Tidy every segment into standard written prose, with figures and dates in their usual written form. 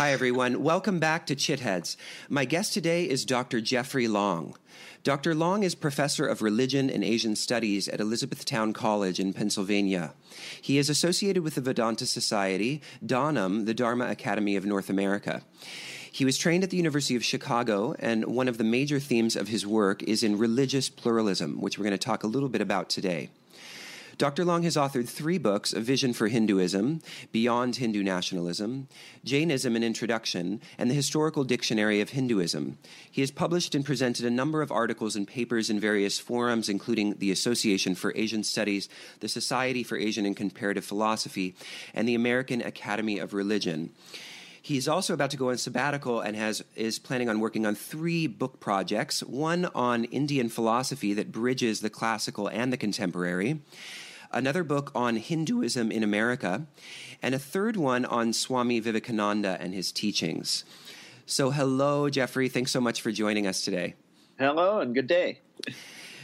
Hi, everyone. Welcome back to Chitheads. My guest today is Dr. Jeffrey Long. Dr. Long is professor of religion and Asian studies at Elizabethtown College in Pennsylvania. He is associated with the Vedanta Society, Dhanam, the Dharma Academy of North America. He was trained at the University of Chicago, and one of the major themes of his work is in religious pluralism, which we're going to talk a little bit about today. Dr. Long has authored 3 books, A Vision for Hinduism, Beyond Hindu Nationalism, Jainism, An Introduction, and The Historical Dictionary of Hinduism. He has published and presented a number of articles and papers in various forums, including the Association for Asian Studies, the Society for Asian and Comparative Philosophy, and the American Academy of Religion. He's also about to go on sabbatical and is planning on working on 3 book projects, one on Indian philosophy that bridges the classical and the contemporary, another book on Hinduism in America, and a third one on Swami Vivekananda and his teachings. So hello, Jeffrey. Thanks so much for joining us today. Hello and good day.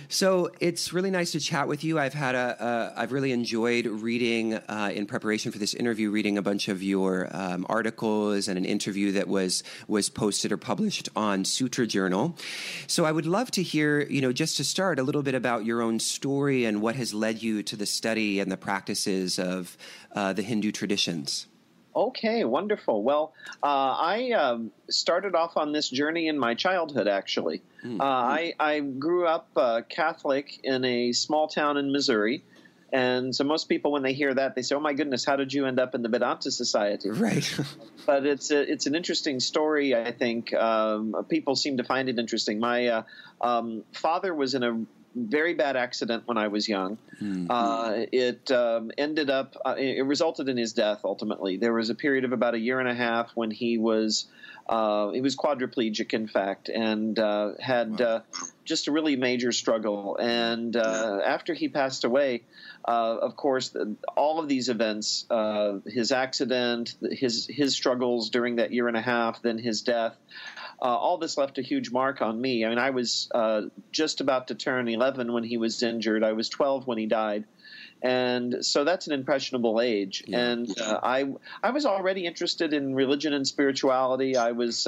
So it's really nice to chat with you. I've really enjoyed reading in preparation for this interview, reading a bunch of your articles and an interview that was posted or published on Sutra Journal. So I would love to hear, just to start, a little bit about your own story and what has led you to the study and the practices of the Hindu traditions. Okay, wonderful. Well, I started off on this journey in my childhood, actually. I grew up Catholic in a small town in Missouri, and so most people, when they hear that, they say, oh my goodness, how did you end up in the Vedanta Society? Right. But it's an interesting story, I think. People seem to find it interesting. My father was in a very bad accident when I was young. It resulted in his death, ultimately. There was a period of about a year and a half when he was quadriplegic, in fact, and had just a really major struggle. And after he passed away, of course, all of these events, his accident, his struggles during that year and a half, then his death, all this left a huge mark on me. I mean, I was just about to turn 11 when he was injured. I was 12 when he died. And so that's an impressionable age. Yeah. And I was already interested in religion and spirituality. I was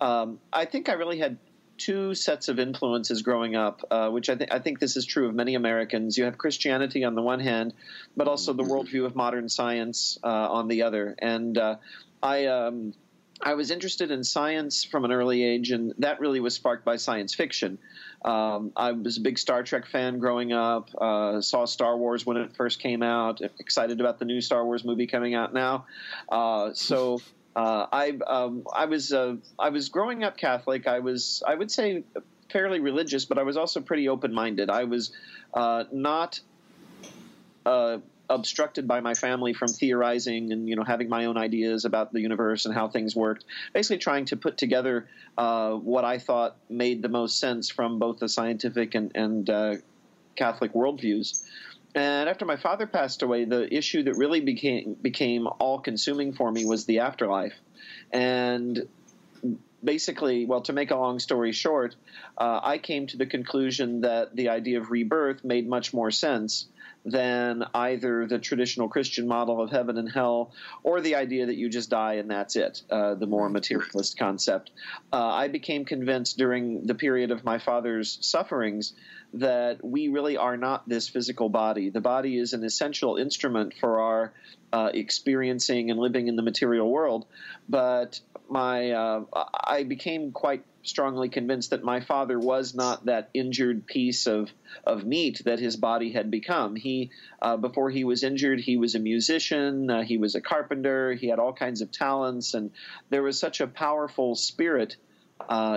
I think I really had 2 sets of influences growing up, which I think this is true of many Americans. You have Christianity on the one hand, but also the worldview of modern science on the other. And I was interested in science from an early age, and that really was sparked by science fiction. I was a big Star Trek fan growing up, saw Star Wars when it first came out, excited about the new Star Wars movie coming out now. I was growing up Catholic. I would say fairly religious, but I was also pretty open-minded. I was not obstructed by my family from theorizing and having my own ideas about the universe and how things worked, basically trying to put together what I thought made the most sense from both the scientific and Catholic worldviews. And after my father passed away, the issue that really became all-consuming for me was the afterlife. And basically, well, to make a long story short, I came to the conclusion that the idea of rebirth made much more sense than either the traditional Christian model of heaven and hell or the idea that you just die and that's it, the more materialist concept. I became convinced during the period of my father's sufferings that we really are not this physical body. The body is an essential instrument for our experiencing and living in the material world, but I became quite strongly convinced that my father was not that injured piece of meat that his body had become. He, before he was injured, he was a musician, he was a carpenter, he had all kinds of talents, and there was such a powerful spirit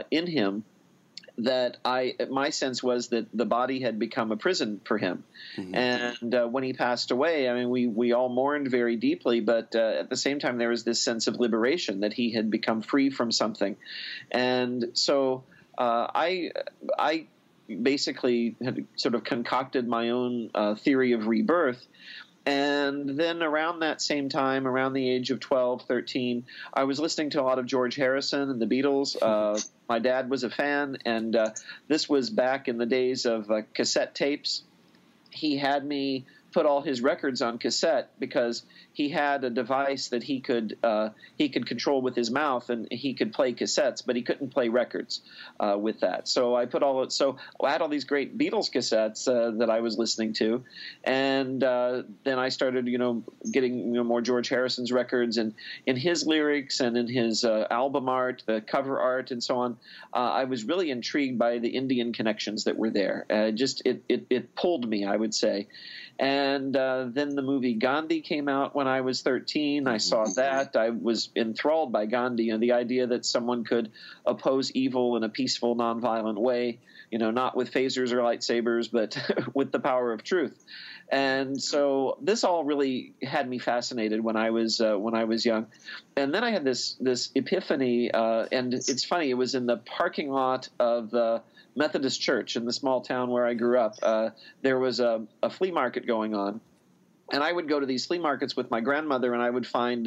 in him that my sense was that the body had become a prison for him. Mm-hmm. And when he passed away, I mean, we all mourned very deeply, but at the same time, there was this sense of liberation that he had become free from something. And so I basically had sort of concocted my own theory of rebirth. And then around that same time, around the age of 12, 13, I was listening to a lot of George Harrison and the Beatles. My dad was a fan, and this was back in the days of cassette tapes. He had me put all his records on cassette because he had a device that he could control with his mouth, and he could play cassettes, but he couldn't play records with that. So I put all so I had all these great Beatles cassettes that I was listening to, and then I started getting more George Harrison's records, and in his lyrics and in his album art, the cover art, and so on. I was really intrigued by the Indian connections that were there. It pulled me, I would say. And then the movie Gandhi came out when I was 13. I saw that. I was enthralled by Gandhi and the idea that someone could oppose evil in a peaceful, nonviolent way, not with phasers or lightsabers, but with the power of truth. And so this all really had me fascinated when I was young. And then I had this epiphany, and it's funny. It was in the parking lot of the Methodist Church in the small town where I grew up. There was a flea market going on. And I would go to these flea markets with my grandmother, and I would find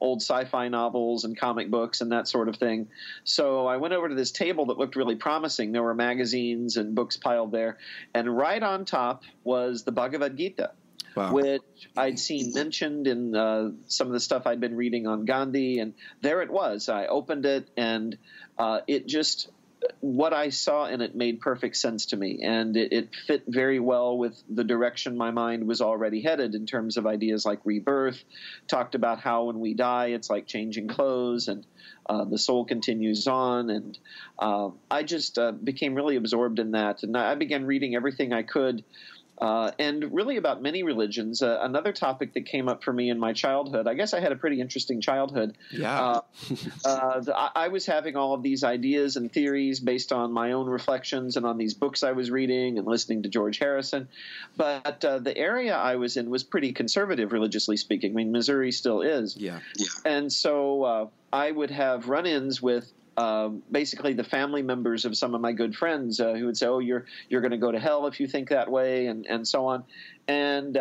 old sci-fi novels and comic books and that sort of thing. So I went over to this table that looked really promising. There were magazines and books piled there. And right on top was the Bhagavad Gita. Wow. Which I'd seen mentioned in some of the stuff I'd been reading on Gandhi. And there it was. I opened it, and it just – what I saw in it made perfect sense to me, and it fit very well with the direction my mind was already headed in terms of ideas like rebirth, talked about how when we die it's like changing clothes and the soul continues on, and I just became really absorbed in that, and I began reading everything I could. And really about many religions. Another topic that came up for me in my childhood, I guess I had a pretty interesting childhood. Yeah. I was having all of these ideas and theories based on my own reflections and on these books I was reading and listening to George Harrison. But the area I was in was pretty conservative, religiously speaking. I mean, Missouri still is. Yeah. And so I would have run-ins with basically the family members of some of my good friends who would say, oh, you're going to go to hell if you think that way, and so on. And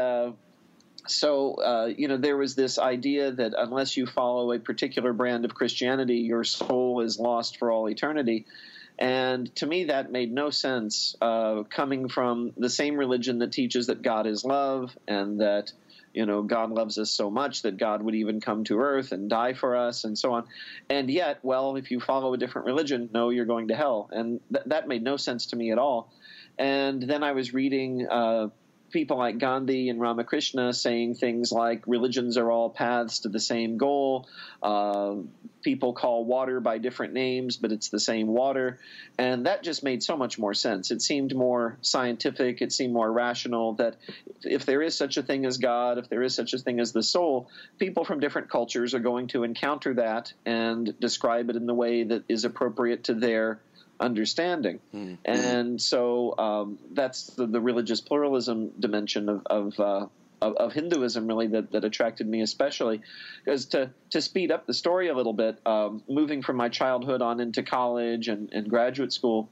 so there was this idea that unless you follow a particular brand of Christianity, your soul is lost for all eternity. And to me, that made no sense, coming from the same religion that teaches that God is love and that God loves us so much that God would even come to earth and die for us and so on. And yet, well, if you follow a different religion, no, you're going to hell. And that made no sense to me at all. And then I was reading people like Gandhi and Ramakrishna saying things like religions are all paths to the same goal. People call water by different names, but it's the same water. And that just made so much more sense. It seemed more scientific. It seemed more rational that if there is such a thing as God, if there is such a thing as the soul, people from different cultures are going to encounter that and describe it in the way that is appropriate to their understanding. Mm-hmm. And so that's the religious pluralism dimension of Hinduism, really, that attracted me especially. Because to speed up the story a little bit, moving from my childhood on into college and graduate school,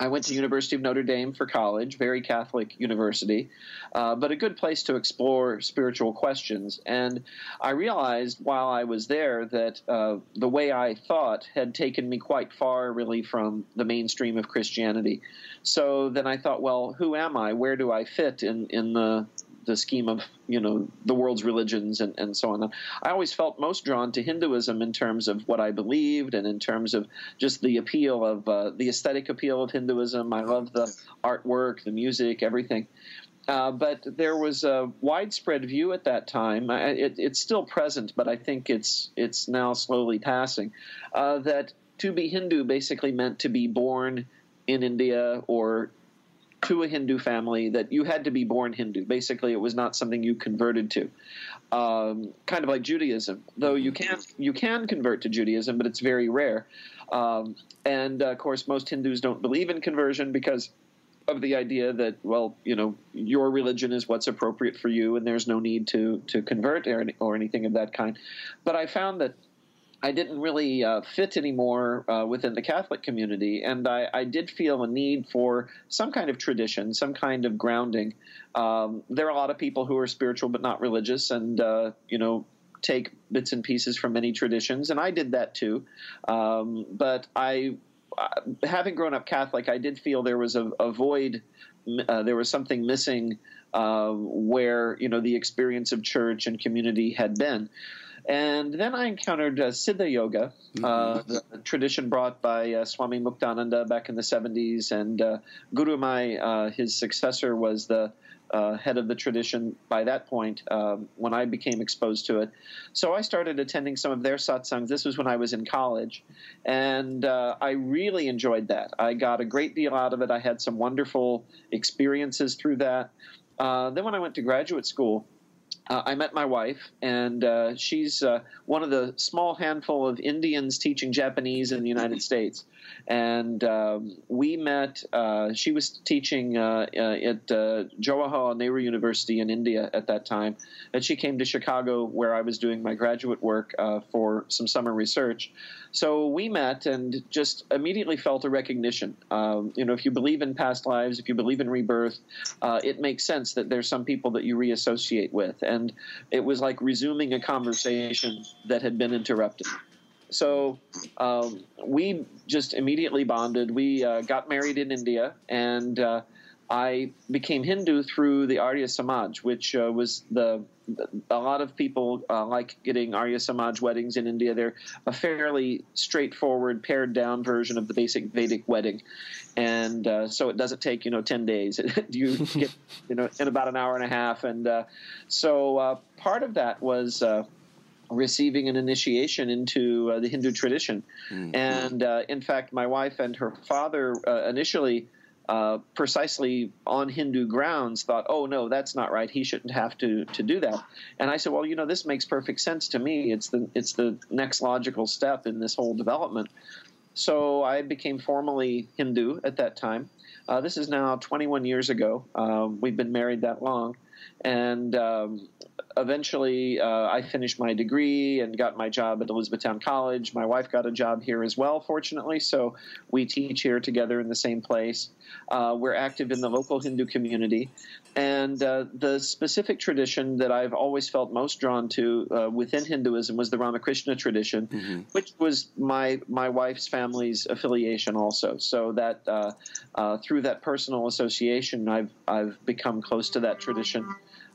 I went to University of Notre Dame for college, very Catholic university, but a good place to explore spiritual questions. And I realized while I was there that the way I thought had taken me quite far, really, from the mainstream of Christianity. So then I thought, well, who am I? Where do I fit in the scheme of, the world's religions and so on. I always felt most drawn to Hinduism in terms of what I believed and in terms of just the appeal of the aesthetic appeal of Hinduism. I love the artwork, the music, everything. But there was a widespread view at that time. It's still present, but I think it's now slowly passing, that to be Hindu basically meant to be born in India or to a Hindu family, that you had to be born Hindu. Basically, it was not something you converted to, kind of like Judaism. Though you can convert to Judaism, but it's very rare. And of course, most Hindus don't believe in conversion because of the idea that, well, your religion is what's appropriate for you, and there's no need to convert or anything of that kind. But I found that I didn't really fit anymore within the Catholic community, and I did feel a need for some kind of tradition, some kind of grounding. There are a lot of people who are spiritual but not religious, and take bits and pieces from many traditions, and I did that too. But having grown up Catholic, I did feel there was a void. There was something missing where, you know, the experience of church and community had been. And then I encountered Siddha Yoga, the tradition brought by Swami Muktananda back in the 70s. And Guru Mai, his successor, was the head of the tradition by that point when I became exposed to it. So I started attending some of their satsangs. This was when I was in college. And I really enjoyed that. I got a great deal out of it. I had some wonderful experiences through that. Then when I went to graduate school, I met my wife, and she's one of the small handful of Indians teaching Japanese in the United States. And we met she was teaching at Jawaharlal Nehru University in India at that time. And she came to Chicago, where I was doing my graduate work for some summer research. So we met and just immediately felt a recognition. You know, if you believe in past lives, if you believe in rebirth, it makes sense that there's some people that you reassociate with. And it was like resuming a conversation that had been interrupted. So we just immediately bonded. We got married in India, and I became Hindu through the Arya Samaj, which was a lot of people like getting Arya Samaj weddings in India. They're a fairly straightforward, pared-down version of the basic Vedic wedding. And so it doesn't take, 10 days. You get, in about an hour and a half. And so part of that was receiving an initiation into the Hindu tradition. Mm-hmm. And in fact, my wife and her father initially precisely on Hindu grounds thought, oh, no, that's not right. He shouldn't have to do that. And I said, well, this makes perfect sense to me. It's the next logical step in this whole development. So I became formally Hindu at that time. This is now 21 years ago. We've been married that long. And eventually I finished my degree and got my job at Elizabethtown College. My wife got a job here as well, fortunately, so we teach here together in the same place. We're active in the local Hindu community. And the specific tradition that I've always felt most drawn to within Hinduism was the Ramakrishna tradition, mm-hmm. which was my wife's family's affiliation also. So that through that personal association, I've become close to that tradition.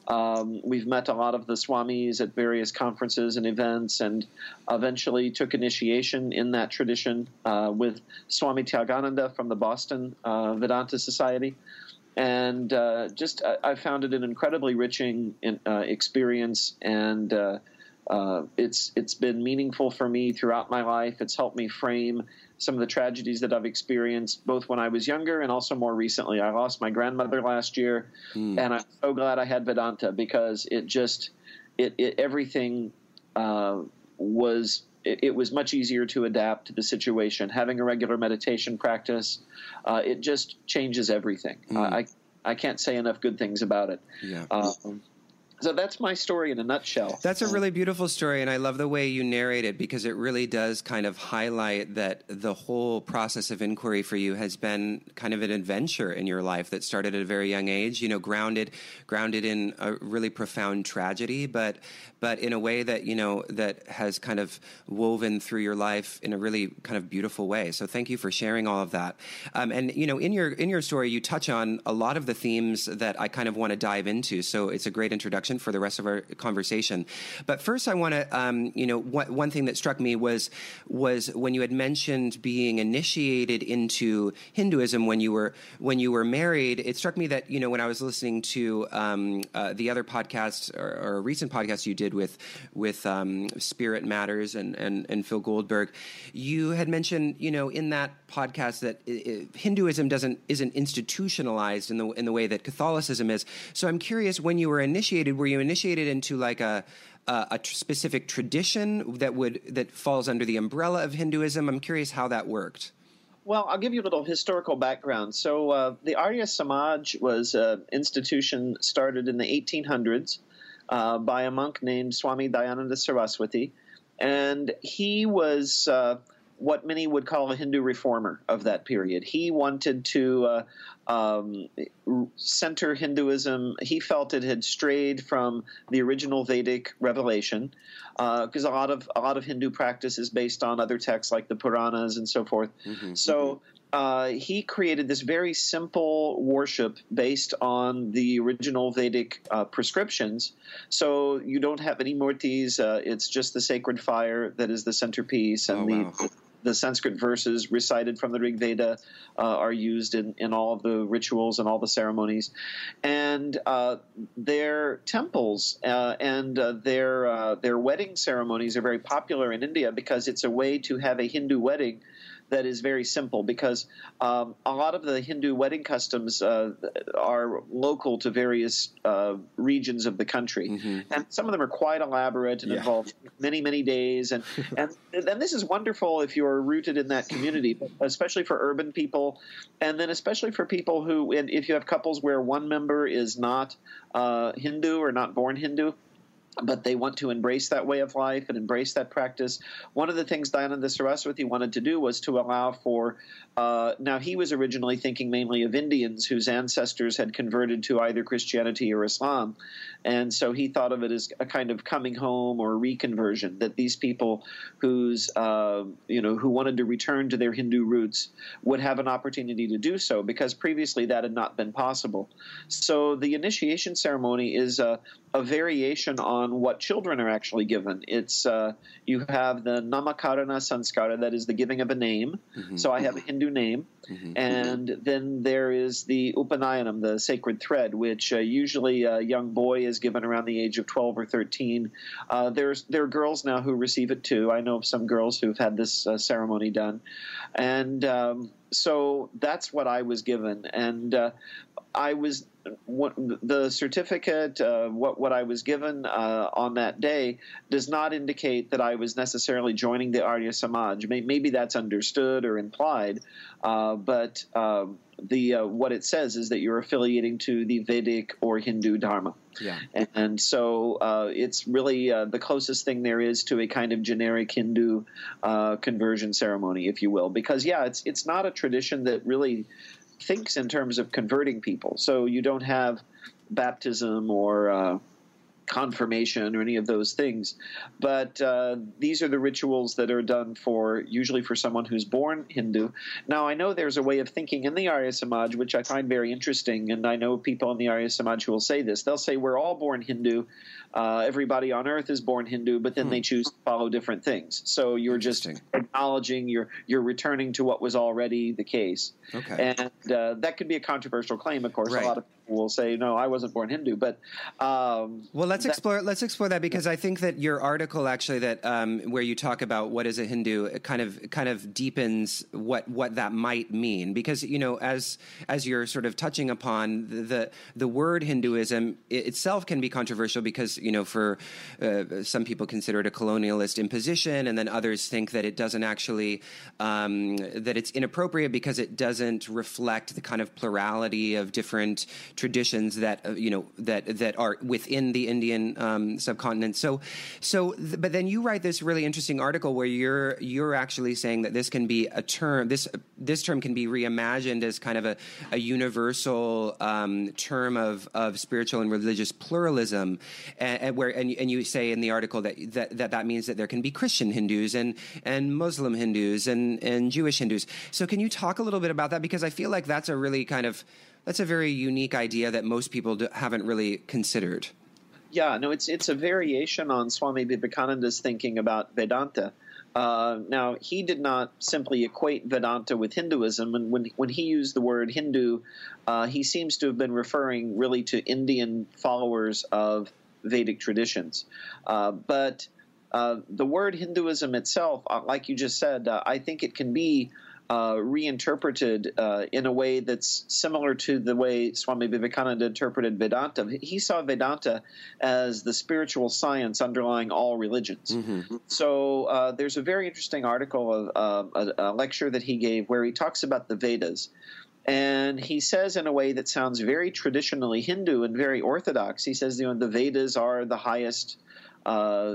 We've met a lot of the Swamis at various conferences and events, and eventually took initiation in that tradition with Swami Tyagananda from the Boston Vedanta Society. And I found it an incredibly enriching experience, and it's been meaningful for me throughout my life. It's helped me frame some of the tragedies that I've experienced, both when I was younger and also more recently. I lost my grandmother last year, and I'm so glad I had Vedanta, because everything was. It was much easier to adapt to the situation. Having a regular meditation practice, it just changes everything. I can't say enough good things about it. Yeah. So that's my story in a nutshell. That's a really beautiful story, and I love the way you narrate it, because it really does kind of highlight that the whole process of inquiry for you has been kind of an adventure in your life that started at a very young age, grounded in a really profound tragedy, but in a way that, that has kind of woven through your life in a really kind of beautiful way. So thank you for sharing all of that. And, in your story, you touch on a lot of the themes that I kind of want to dive into, so it's a great introduction for the rest of our conversation. But first, I want to, one thing that struck me was when you had mentioned being initiated into Hinduism when you were married. It struck me that, when I was listening to the other podcast or a recent podcast you did with Spirit Matters and Phil Goldberg, you had mentioned, in that podcast that Hinduism isn't institutionalized in the way that Catholicism is. So I'm curious, when you were initiated, were you initiated into like a specific tradition that falls under the umbrella of Hinduism? I'm curious how that worked. Well, I'll give you a little historical background. So the Arya Samaj was an institution started in the 1800s by a monk named Swami Dayananda Saraswati, and he was what many would call a Hindu reformer of that period. He wanted to center Hinduism. He felt it had strayed from the original Vedic revelation, because a lot of Hindu practice is based on other texts like the Puranas and so forth. Mm-hmm. So he created this very simple worship based on the original Vedic prescriptions. So you don't have any murtis. It's just the sacred fire that is the centerpiece, and the Sanskrit verses recited from the Rig Veda are used in all of the rituals and all the ceremonies. And their temples and their wedding ceremonies are very popular in India because it's a way to have a Hindu wedding that is very simple, because a lot of the Hindu wedding customs are local to various regions of the country. Mm-hmm. And some of them are quite elaborate and involve many, many days. And this is wonderful if you're rooted in that community, but especially for urban people. And then especially for people who, if you have couples where one member is not Hindu or not born Hindu, but they want to embrace that way of life and embrace that practice. One of the things Dayananda Saraswati wanted to do was to allow for now he was originally thinking mainly of Indians whose ancestors had converted to either Christianity or Islam. And so he thought of it as a kind of coming home or reconversion, that these people who wanted to return to their Hindu roots would have an opportunity to do so, because previously that had not been possible. So the initiation ceremony is a variation on what children are actually given. It's you have the namakarana sanskara, that is the giving of a name. Mm-hmm. So I have a Hindu name, mm-hmm. and then there is the upanayanam, the sacred thread, which usually a young boy is given around the age of 12 or 13. There are girls now who receive it too. I know of some girls who've had this ceremony done, and so that's what I was given, and I was. The certificate, what I was given on that day, does not indicate that I was necessarily joining the Arya Samaj. Maybe that's understood or implied, but what it says is that you're affiliating to the Vedic or Hindu Dharma. Yeah. And so it's really the closest thing there is to a kind of generic Hindu conversion ceremony, if you will, because, it's not a tradition that really thinks in terms of converting people. So you don't have baptism or confirmation or any of those things. But these are the rituals that are done usually for someone who's born Hindu. Now, I know there's a way of thinking in the Arya Samaj, which I find very interesting, and I know people in the Arya Samaj who will say this. They'll say, we're all born Hindu. Everybody on earth is born Hindu, but then they choose to follow different things. So you're just acknowledging, you're returning to what was already the case. Okay. And that could be a controversial claim, of course. Right. A lot of people will say, no, I wasn't born Hindu. But well, let's explore that, because I think that your article actually that where you talk about what is a Hindu, it kind of deepens what that might mean, because as you're sort of touching upon, the word Hinduism itself can be controversial, because for some people consider it a colonialist imposition, and then others think that it doesn't actually that it's inappropriate because it doesn't reflect the kind of plurality of different traditions that that are within the Indian subcontinent. But then you write this really interesting article where you're actually saying that this can be a term. This term can be reimagined as kind of a universal term of spiritual and religious pluralism. And you say in the article that means that there can be Christian Hindus and Muslim Hindus and Jewish Hindus. So can you talk a little bit about that? Because I feel like that's a really that's a very unique idea that most people haven't really considered. Yeah, no, it's a variation on Swami Vivekananda's thinking about Vedanta. Now, he did not simply equate Vedanta with Hinduism, and when he used the word Hindu, he seems to have been referring really to Indian followers of Vedic traditions. But the word Hinduism itself, like you just said, I think it can be reinterpreted in a way that's similar to the way Swami Vivekananda interpreted Vedanta. He saw Vedanta as the spiritual science underlying all religions. Mm-hmm. So there's a very interesting article of a lecture that he gave where he talks about the Vedas. And he says in a way that sounds very traditionally Hindu and very orthodox. He says, the Vedas are the highest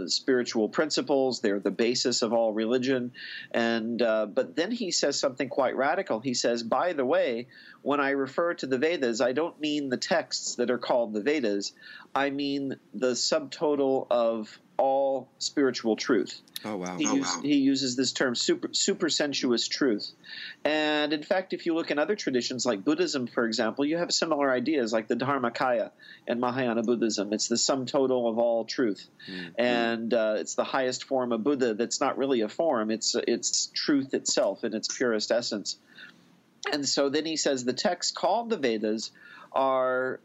spiritual principles. They're the basis of all religion. And but then he says something quite radical. He says, by the way, when I refer to the Vedas, I don't mean the texts that are called the Vedas. I mean the subtotal of all spiritual truth. Oh, wow. He uses this term, supersensuous truth. And in fact, if you look in other traditions like Buddhism, for example, you have similar ideas like the Dharmakaya and Mahayana Buddhism. It's the sum total of all truth. Mm-hmm. And it's the highest form of Buddha that's not really a form. It's truth itself in its purest essence. And so then he says the texts called the Vedas are,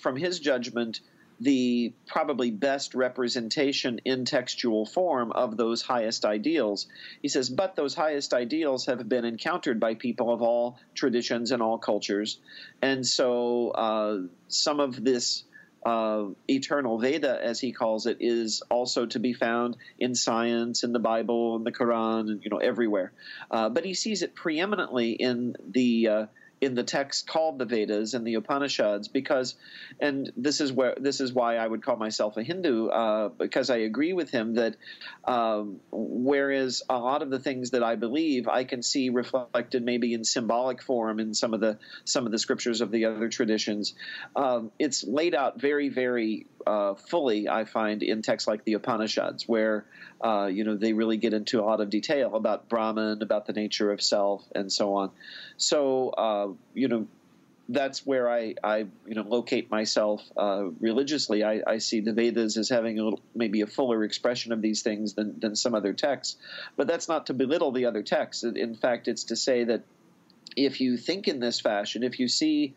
from his judgment, the probably best representation in textual form of those highest ideals. He says, but those highest ideals have been encountered by people of all traditions and all cultures. And so some of this eternal Veda, as he calls it, is also to be found in science, in the Bible, in the Quran, and, everywhere. But he sees it preeminently in the text called the Vedas and the Upanishads, because, and this is why I would call myself a Hindu, because I agree with him that whereas a lot of the things that I believe I can see reflected maybe in symbolic form in some of the scriptures of the other traditions, it's laid out very, very fully, I find, in texts like the Upanishads, where they really get into a lot of detail about Brahman, about the nature of self, and so on. So that's where I locate myself religiously. I see the Vedas as having maybe a fuller expression of these things than some other texts, but that's not to belittle the other texts. In fact, it's to say that if you think in this fashion, if you see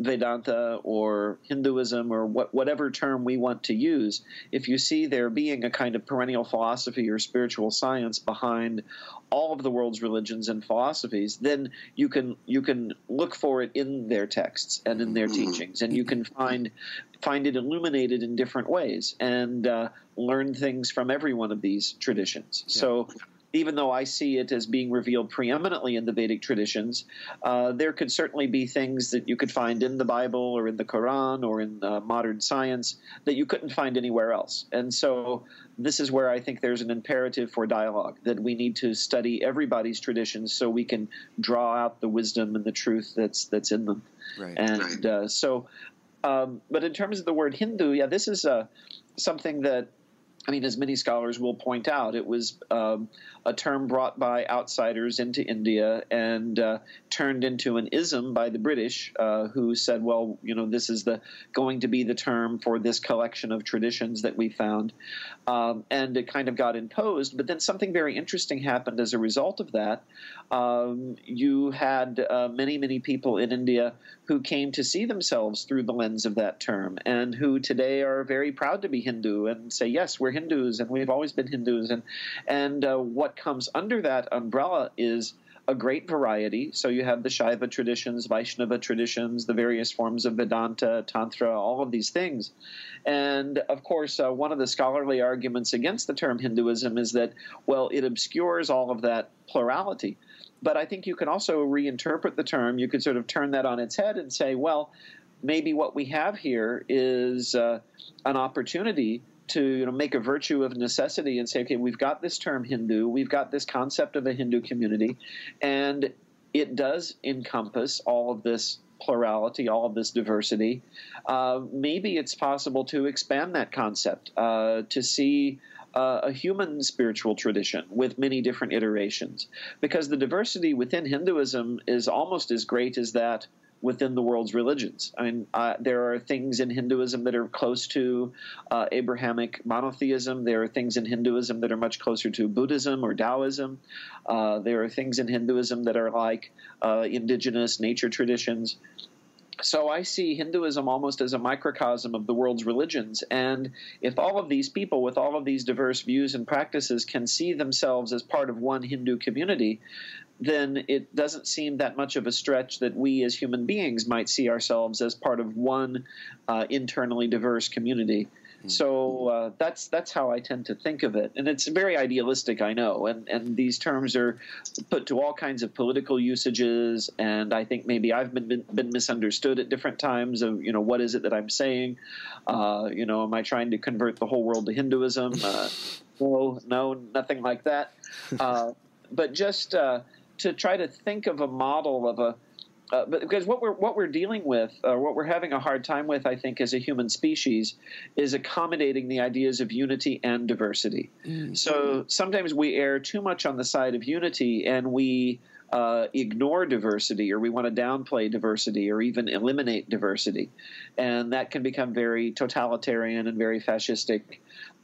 Vedanta or Hinduism or whatever term we want to use, if you see there being a kind of perennial philosophy or spiritual science behind all of the world's religions and philosophies, then you can look for it in their texts and in their teachings, and you can find it illuminated in different ways and learn things from every one of these traditions. Yeah. So even though I see it as being revealed preeminently in the Vedic traditions, there could certainly be things that you could find in the Bible or in the Quran or in modern science that you couldn't find anywhere else. And so this is where I think there's an imperative for dialogue, that we need to study everybody's traditions so we can draw out the wisdom and the truth that's in them. Right. And but in terms of the word Hindu, yeah, this is something that, as many scholars will point out, it was a term brought by outsiders into India and turned into an ism by the British, who said, well, this is going to be the term for this collection of traditions that we found. And it kind of got imposed. But then something very interesting happened as a result of that. You had many, many people in India who came to see themselves through the lens of that term and who today are very proud to be Hindu and say, yes, we're Hindus and we've always been Hindus. And what comes under that umbrella is a great variety. So you have the Shaiva traditions, Vaishnava traditions, the various forms of Vedanta, Tantra, all of these things. And of course, one of the scholarly arguments against the term Hinduism is that, well, it obscures all of that plurality. But I think you can also reinterpret the term. You could sort of turn that on its head and say, well, maybe what we have here is an opportunity to make a virtue of necessity and say, okay, we've got this term Hindu, we've got this concept of a Hindu community, and it does encompass all of this plurality, all of this diversity. Maybe it's possible to expand that concept, to see a human spiritual tradition with many different iterations, because the diversity within Hinduism is almost as great as that within the world's religions. There are things in Hinduism that are close to Abrahamic monotheism. There are things in Hinduism that are much closer to Buddhism or Taoism. There are things in Hinduism that are like indigenous nature traditions. So I see Hinduism almost as a microcosm of the world's religions. And if all of these people with all of these diverse views and practices can see themselves as part of one Hindu community, then it doesn't seem that much of a stretch that we as human beings might see ourselves as part of one internally diverse community. So that's how I tend to think of it. And it's very idealistic, I know. And these terms are put to all kinds of political usages. And I think maybe I've been misunderstood at different times of, you know, what is it that I'm saying? You know, am I trying to convert the whole world to Hinduism? No, nothing like that. But just to try to think of a model of a because what we're dealing with, what we're having a hard time with, I think, as a human species, is accommodating the ideas of unity and diversity. Mm-hmm. So sometimes we err too much on the side of unity, and we ignore diversity, or we want to downplay diversity, or even eliminate diversity, and that can become very totalitarian and very fascistic.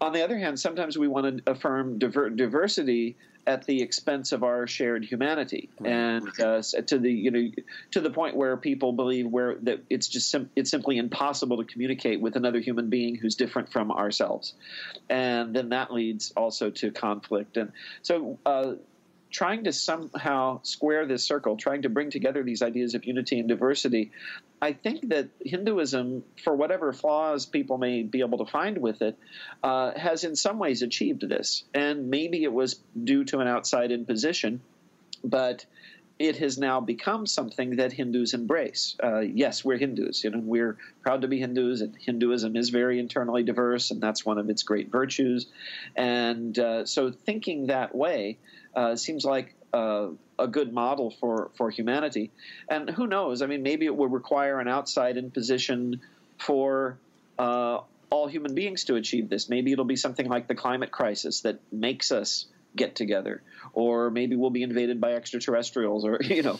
On the other hand, sometimes we want to affirm diversity at the expense of our shared humanity, and to the point where people believe that it's just simply impossible to communicate with another human being who's different from ourselves, and then that leads also to conflict. And so trying to somehow square this circle, trying to bring together these ideas of unity and diversity, I think that Hinduism, for whatever flaws people may be able to find with it, has in some ways achieved this. And maybe it was due to an outside imposition, but it has now become something that Hindus embrace. Yes, we're Hindus. You know, we're proud to be Hindus, and Hinduism is very internally diverse, and that's one of its great virtues. And so thinking that way seems like a good model for humanity. And who knows? I mean, maybe it will require an outside imposition for all human beings to achieve this. Maybe it'll be something like the climate crisis that makes us get together, or maybe we'll be invaded by extraterrestrials, or, you know,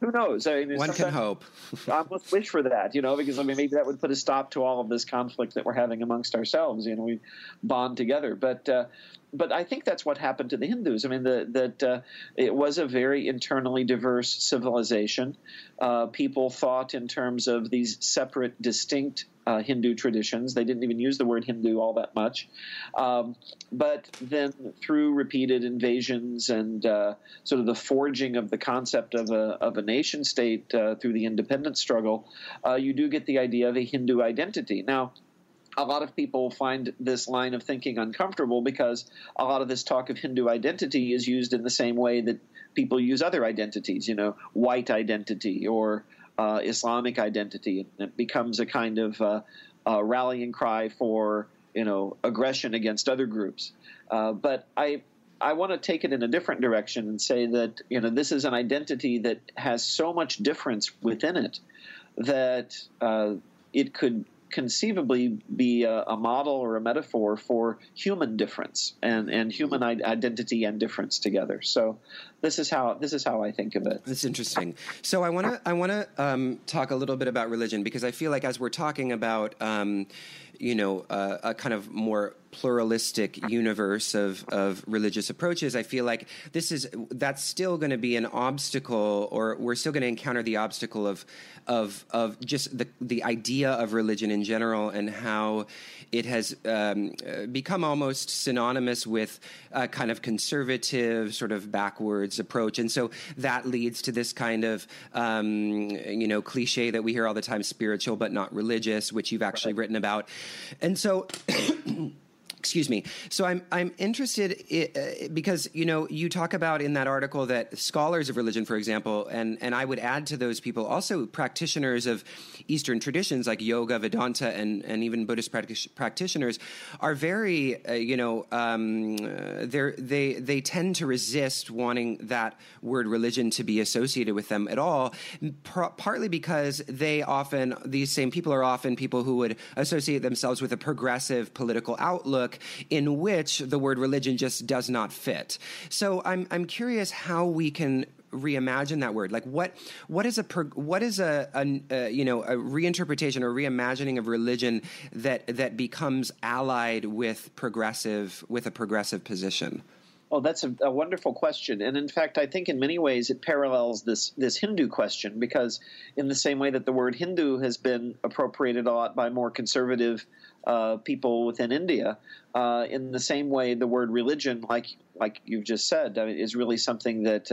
who knows? I mean, one can hope. I must wish for that, you know, because I mean, maybe that would put a stop to all of this conflict that we're having amongst ourselves. You know, we bond together. But I think that's what happened to the Hindus. I mean, it was a very internally diverse civilization. People thought in terms of these separate, distinct Hindu traditions. They didn't even use the word Hindu all that much. But then through repeated invasions and sort of the forging of the concept of a nation state through the independence struggle, you do get the idea of a Hindu identity. Now, a lot of people find this line of thinking uncomfortable because a lot of this talk of Hindu identity is used in the same way that people use other identities, you know, white identity or Islamic identity. It becomes a kind of rallying cry for, you know, aggression against other groups. But I want to take it in a different direction and say that, you know, this is an identity that has so much difference within it that it could conceivably be a model or a metaphor for human difference and human identity and difference together. So this is how I think of it. That's interesting. So I want to talk a little bit about religion, because I feel like as we're talking about a kind of more pluralistic universe of religious approaches, I feel like that's still going to be an obstacle, or we're still going to encounter the obstacle of just the idea of religion in general, and how it has become almost synonymous with a kind of conservative, sort of backwards approach. And so that leads to this kind of, cliche that we hear all the time, spiritual but not religious, which you've actually written about. And so excuse me. So I'm interested because, you know, you talk about in that article that scholars of religion, for example, and I would add to those people also practitioners of Eastern traditions like yoga, Vedanta, and even Buddhist practitioners are very, they tend to resist wanting that word religion to be associated with them at all, partly because these same people are often people who would associate themselves with a progressive political outlook in which the word religion just does not fit. So I'm curious how we can reimagine that word. Like what is a reinterpretation or reimagining of religion that becomes allied with a progressive position? Oh, that's a wonderful question. And in fact, I think in many ways it parallels this Hindu question, because in the same way that the word Hindu has been appropriated a lot by more conservative people within India. In the same way, the word religion, like you've just said, I mean, is really something that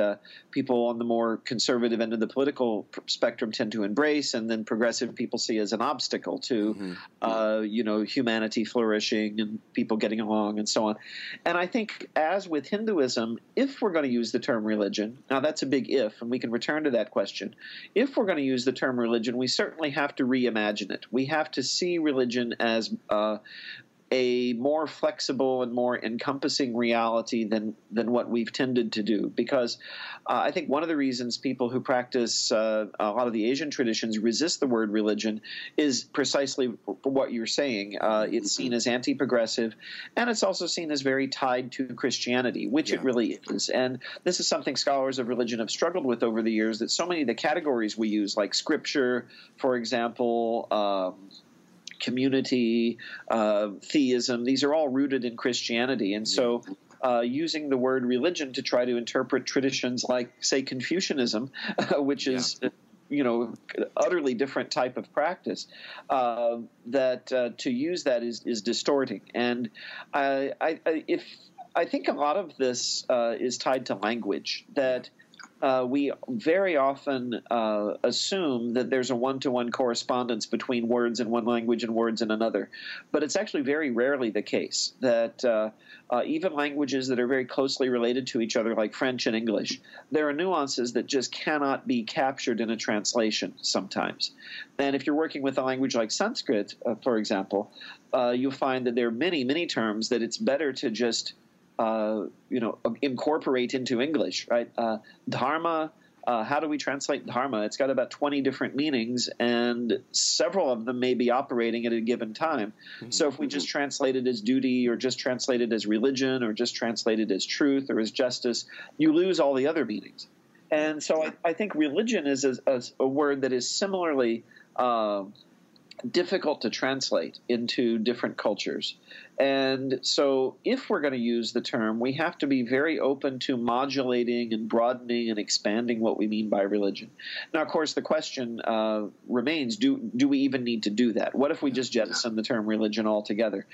people on the more conservative end of the political spectrum tend to embrace, and then progressive people see as an obstacle to, humanity flourishing and people getting along and so on. And I think, as with Hinduism, if we're going to use the term religion, now that's a big if, and we can return to that question. If we're going to use the term religion, we certainly have to reimagine it. We have to see religion as a more flexible and more encompassing reality than what we've tended to do. Because I think one of the reasons people who practice a lot of the Asian traditions resist the word religion is precisely what you're saying. It's seen as anti-progressive, and it's also seen as very tied to Christianity, which it really is. And this is something scholars of religion have struggled with over the years, that so many of the categories we use, like scripture, for example, community, theism, these are all rooted in Christianity. And so using the word religion to try to interpret traditions like, say, Confucianism, which is utterly different type of practice, that to use that is distorting. And I think a lot of this is tied to language, that we very often assume that there's a one-to-one correspondence between words in one language and words in another. But it's actually very rarely the case that even languages that are very closely related to each other, like French and English, there are nuances that just cannot be captured in a translation sometimes. And if you're working with a language like Sanskrit, for example, you'll find that there are many, many terms that it's better to just incorporate into English, right? Dharma, how do we translate dharma? It's got about 20 different meanings, and several of them may be operating at a given time. So if we just translate it as duty, or just translate it as religion, or just translate it as truth, or as justice, you lose all the other meanings. And so I think religion is a word that is similarly difficult to translate into different cultures. And so if we're going to use the term, we have to be very open to modulating and broadening and expanding what we mean by religion. Now, of course, the question remains, do we even need to do that? What if we just jettison the term religion altogether?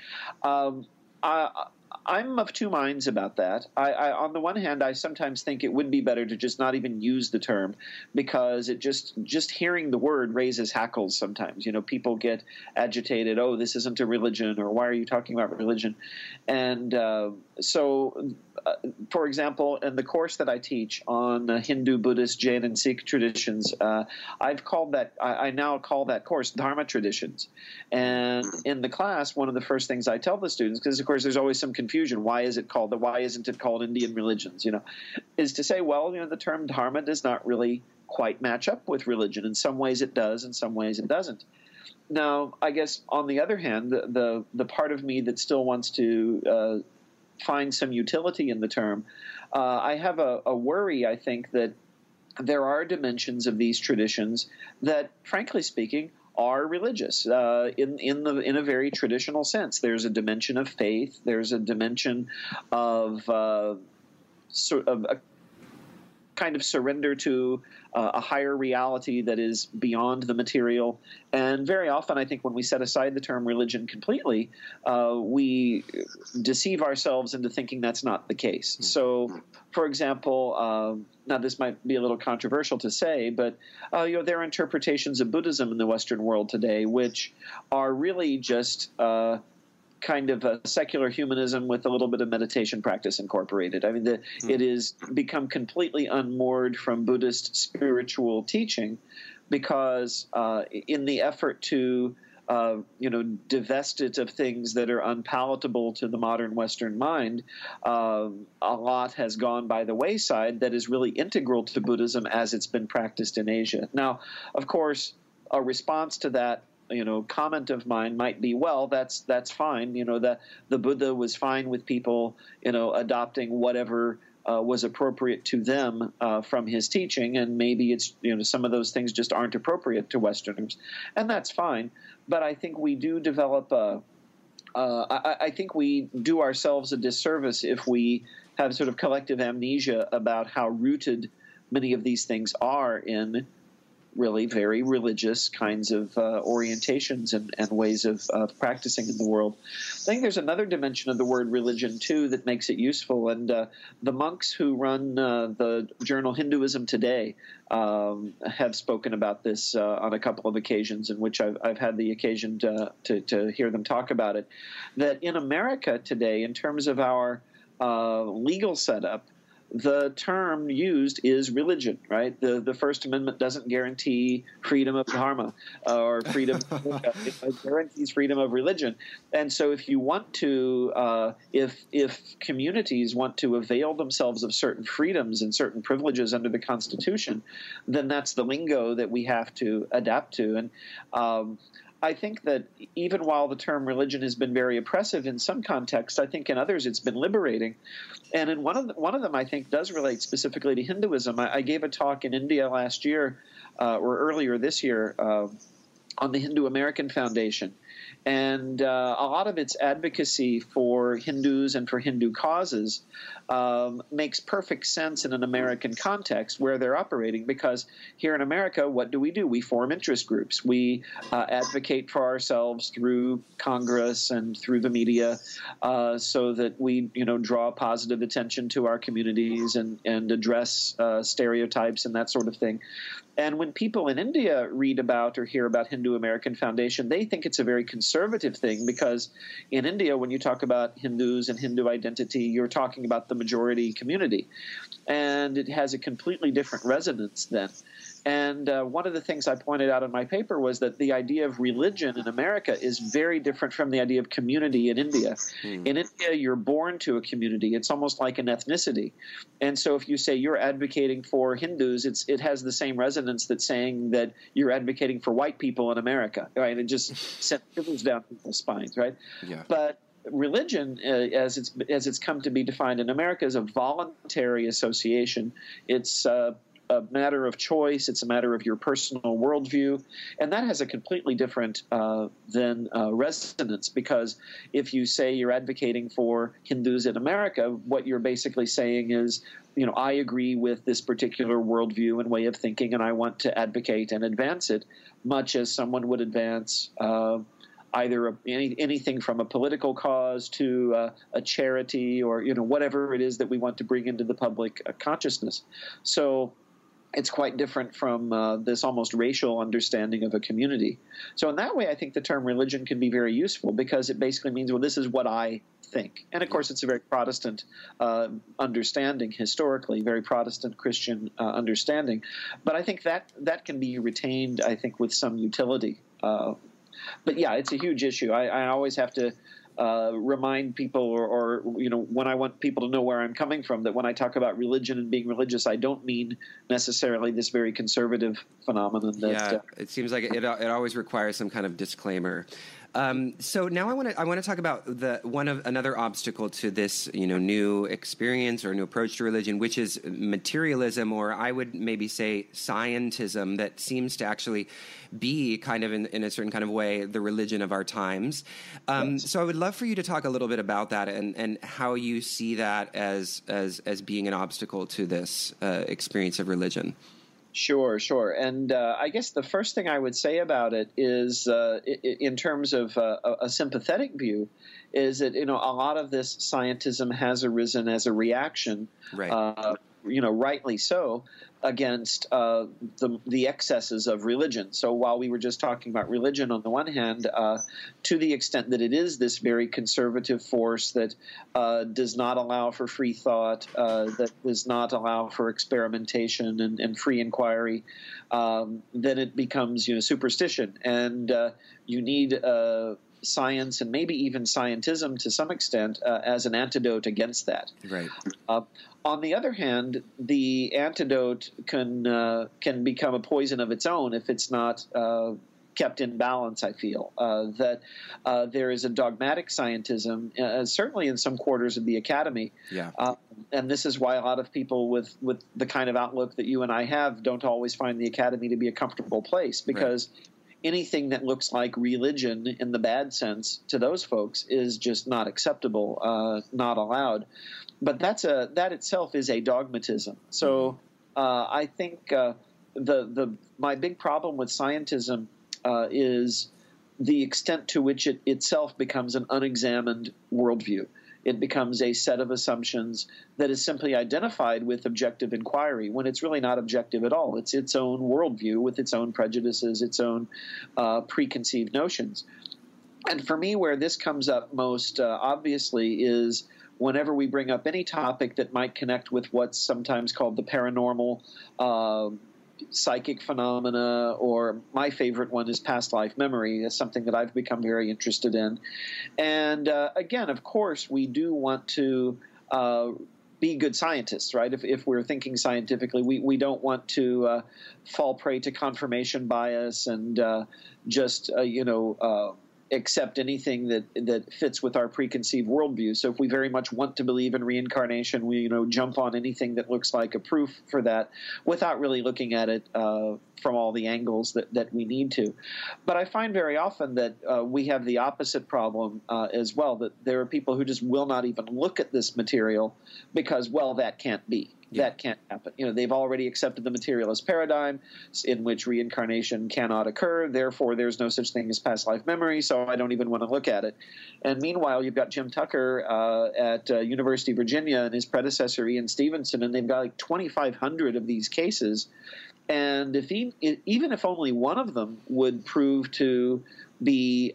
I'm of two minds about that. I on the one hand, I sometimes think it would be better to just not even use the term, because it just hearing the word raises hackles sometimes. You know, people get agitated, oh, this isn't a religion, or why are you talking about religion? And so, for example, in the course that I teach on Hindu, Buddhist, Jain, and Sikh traditions, I now call that course Dharma Traditions. And in the class, one of the first things I tell the students, because of course there's always some confusion, why isn't it called Indian religions, is to say, well, the term dharma does not really quite match up with religion. In some ways it does, in some ways it doesn't. Now, I guess on the other hand, the part of me that still wants to find some utility in the term, I have a worry, I think, that there are dimensions of these traditions that, frankly speaking, are religious in a very traditional sense. There's a dimension of faith. There's a dimension of sort of a kind of surrender to a higher reality that is beyond the material. And very often, I think when we set aside the term religion completely, we deceive ourselves into thinking that's not the case. So, for example, now this might be a little controversial to say, but there are interpretations of Buddhism in the Western world today which are really just kind of a secular humanism with a little bit of meditation practice incorporated. I mean, it has become completely unmoored from Buddhist spiritual teaching, because in the effort to divest it of things that are unpalatable to the modern Western mind, a lot has gone by the wayside that is really integral to Buddhism as it's been practiced in Asia. Now, of course, a response to that comment of mine might be, well, that's fine. That the Buddha was fine with people, adopting whatever was appropriate to them from his teaching, and maybe it's some of those things just aren't appropriate to Westerners, and that's fine. But I think we do develop I think we do ourselves a disservice if we have sort of collective amnesia about how rooted many of these things are in really very religious kinds of orientations and ways of practicing in the world. I think there's another dimension of the word religion, too, that makes it useful. And the monks who run the journal Hinduism Today have spoken about this on a couple of occasions in which I've had the occasion to hear them talk about it, that in America today, in terms of our legal setup, the term used is religion, right? The First Amendment doesn't guarantee freedom of dharma or freedom of it guarantees freedom of religion. And so if you want to if communities want to avail themselves of certain freedoms and certain privileges under the Constitution, then that's the lingo that we have to adapt to. And I think that even while the term religion has been very oppressive in some contexts, I think in others it's been liberating. And in one of them, I think, does relate specifically to Hinduism. I gave a talk in India last year or earlier this year on the Hindu American Foundation. And a lot of its advocacy for Hindus and for Hindu causes makes perfect sense in an American context where they're operating, because here in America, what do? We form interest groups. We advocate for ourselves through Congress and through the media so that we, draw positive attention to our communities and address stereotypes and that sort of thing. And when people in India read about or hear about Hindu American Foundation, they think it's a very conservative thing, because in India, when you talk about Hindus and Hindu identity, you're talking about the majority community. And it has a completely different resonance then. And one of the things I pointed out in my paper was that the idea of religion in America is very different from the idea of community in India. Mm. In India, you're born to a community. It's almost like an ethnicity. And so if you say you're advocating for Hindus, it has the same resonance that saying that you're advocating for white people in America, right? It just sent shivers down people's spines, right? Yeah. But religion, as it's come to be defined in America, is a voluntary association. It's a matter of choice. It's a matter of your personal worldview. And that has a completely different resonance, because if you say you're advocating for Hindus in America, what you're basically saying is, I agree with this particular worldview and way of thinking, and I want to advocate and advance it, much as someone would advance either anything from a political cause to a charity or, whatever it is that we want to bring into the public consciousness. So it's quite different from this almost racial understanding of a community. So in that way, I think the term religion can be very useful, because it basically means, well, this is what I think. And of course, it's a very Protestant understanding historically, very Protestant Christian understanding. But I think that can be retained, I think, with some utility. But yeah, it's a huge issue. I always have to remind people or when I want people to know where I'm coming from, that when I talk about religion and being religious, I don't mean necessarily this very conservative phenomenon. That, it seems like it always requires some kind of disclaimer. So now I want to talk about another obstacle to this, new experience or new approach to religion, which is materialism, or I would maybe say scientism, that seems to actually be kind of in a certain kind of way the religion of our times. So I would love for you to talk a little bit about that and how you see that as being an obstacle to this experience of religion. Sure. And I guess the first thing I would say about it is, in terms of a sympathetic view, is that, a lot of this scientism has arisen as a reaction, right. Rightly so, against the excesses of religion. So while we were just talking about religion on the one hand, to the extent that it is this very conservative force that does not allow for free thought, that does not allow for experimentation and free inquiry, then it becomes superstition. And you need science and maybe even scientism to some extent as an antidote against that. Right. On the other hand, the antidote can become a poison of its own if it's not kept in balance, I feel. That there is a dogmatic scientism, certainly in some quarters of the academy. Yeah. And this is why a lot of people with the kind of outlook that you and I have don't always find the academy to be a comfortable place, because right. Anything that looks like religion in the bad sense to those folks is just not acceptable, not allowed. But that itself is a dogmatism. So I think my big problem with scientism is the extent to which it itself becomes an unexamined worldview. It becomes a set of assumptions that is simply identified with objective inquiry when it's really not objective at all. It's its own worldview with its own prejudices, its own preconceived notions. And for me, where this comes up most obviously is whenever we bring up any topic that might connect with what's sometimes called the paranormal, psychic phenomena, or my favorite one is past life memory. That's something that I've become very interested in. And again, of course, we do want to be good scientists, right? If we're thinking scientifically, we don't want to fall prey to confirmation bias and just, accept anything that fits with our preconceived worldview. So if we very much want to believe in reincarnation, we jump on anything that looks like a proof for that without really looking at it from all the angles that we need to. But I find very often that we have the opposite problem as well, that there are people who just will not even look at this material because, well, that can't be. Yeah. That can't happen. They've already accepted the materialist paradigm in which reincarnation cannot occur. Therefore, there's no such thing as past life memory, so I don't even want to look at it. And meanwhile, you've got Jim Tucker at University of Virginia and his predecessor Ian Stevenson, and they've got like 2,500 of these cases. And even if only one of them would prove to be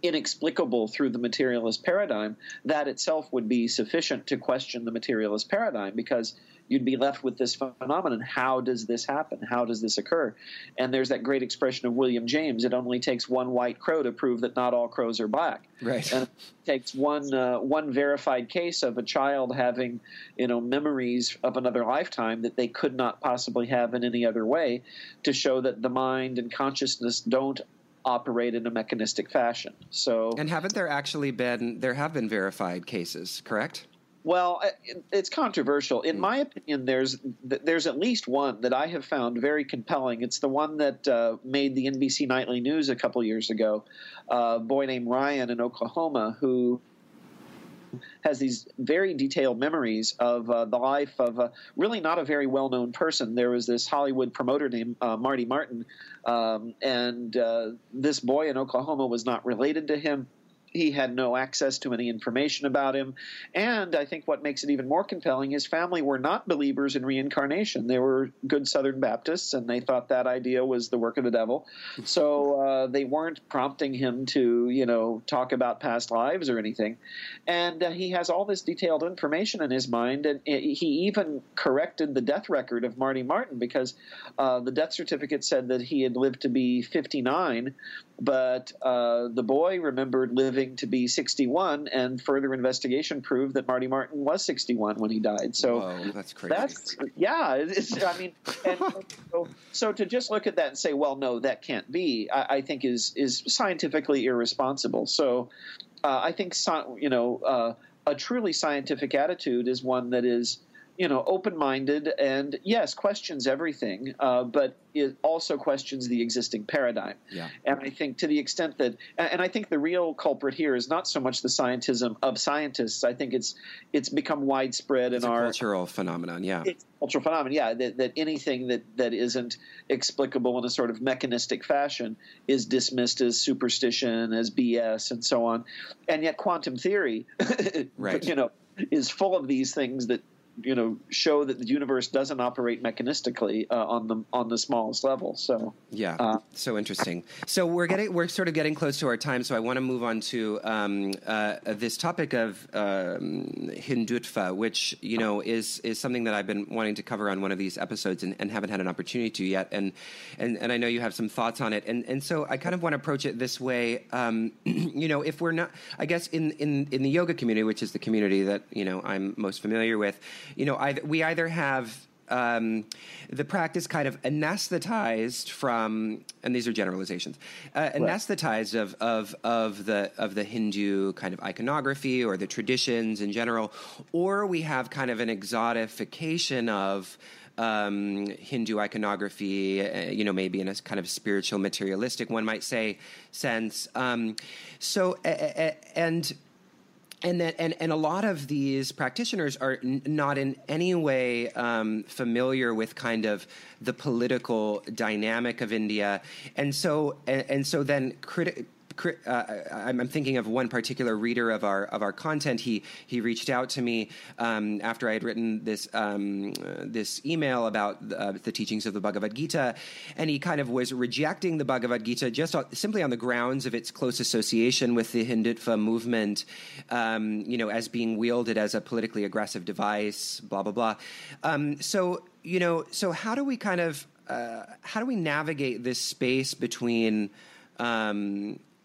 inexplicable through the materialist paradigm, that itself would be sufficient to question the materialist paradigm, because you'd be left with this phenomenon. How does this happen? How does this occur? And there's that great expression of William James, it only takes one white crow to prove that not all crows are black. Right. And it takes one verified case of a child having, memories of another lifetime that they could not possibly have in any other way to show that the mind and consciousness don't operate in a mechanistic fashion. And haven't there actually been – there have been verified cases, correct? Well, it's controversial. In my opinion, there's at least one that I have found very compelling. It's the one that made the NBC Nightly News a couple years ago, a boy named Ryan in Oklahoma who – has these very detailed memories of the life of really not a very well-known person. There was this Hollywood promoter named Marty Martin, and this boy in Oklahoma was not related to him. He had no access to any information about him. And I think what makes it even more compelling, his family were not believers in reincarnation. They were good Southern Baptists, and they thought that idea was the work of the devil. So they weren't prompting him to, talk about past lives or anything. And he has all this detailed information in his mind, and he even corrected the death record of Marty Martin because the death certificate said that he had lived to be 59, but the boy remembered living to be 61, and further investigation proved that Marty Martin was 61 when he died. So whoa, that's crazy. So to just look at that and say, well, no, that can't be, I think is scientifically irresponsible. So I think a truly scientific attitude is one that is open-minded and, yes, questions everything, but it also questions the existing paradigm. Yeah. And I think to the extent that – and I think the real culprit here is not so much the scientism of scientists. I think it's become widespread in our – it's a cultural phenomenon, yeah. It's a cultural phenomenon, yeah, that anything that isn't explicable in a sort of mechanistic fashion is dismissed as superstition, as BS, and so on. And yet quantum theory, right. Is full of these things that – show that the universe doesn't operate mechanistically on the smallest level. So yeah, so interesting. So we're sort of getting close to our time. So I want to move on to this topic of Hindutva, which is something that I've been wanting to cover on one of these episodes and haven't had an opportunity to yet. And I know you have some thoughts on it. And so I kind of want to approach it this way. If we're not, I guess in the yoga community, which is the community that I'm most familiar with. We either have the practice kind of anesthetized from, and these are generalizations, anesthetized of the Hindu kind of iconography or the traditions in general, or we have kind of an exotification of Hindu iconography, maybe in a kind of spiritual materialistic, one might say, sense. And a lot of these practitioners are not in any way familiar with kind of the political dynamic of India, and so then I'm thinking of one particular reader of our content. He reached out to me after I had written this this email about the teachings of the Bhagavad Gita, and he kind of was rejecting the Bhagavad Gita just simply on the grounds of its close association with the Hindutva movement, as being wielded as a politically aggressive device, blah blah blah. So how do we kind of navigate this space between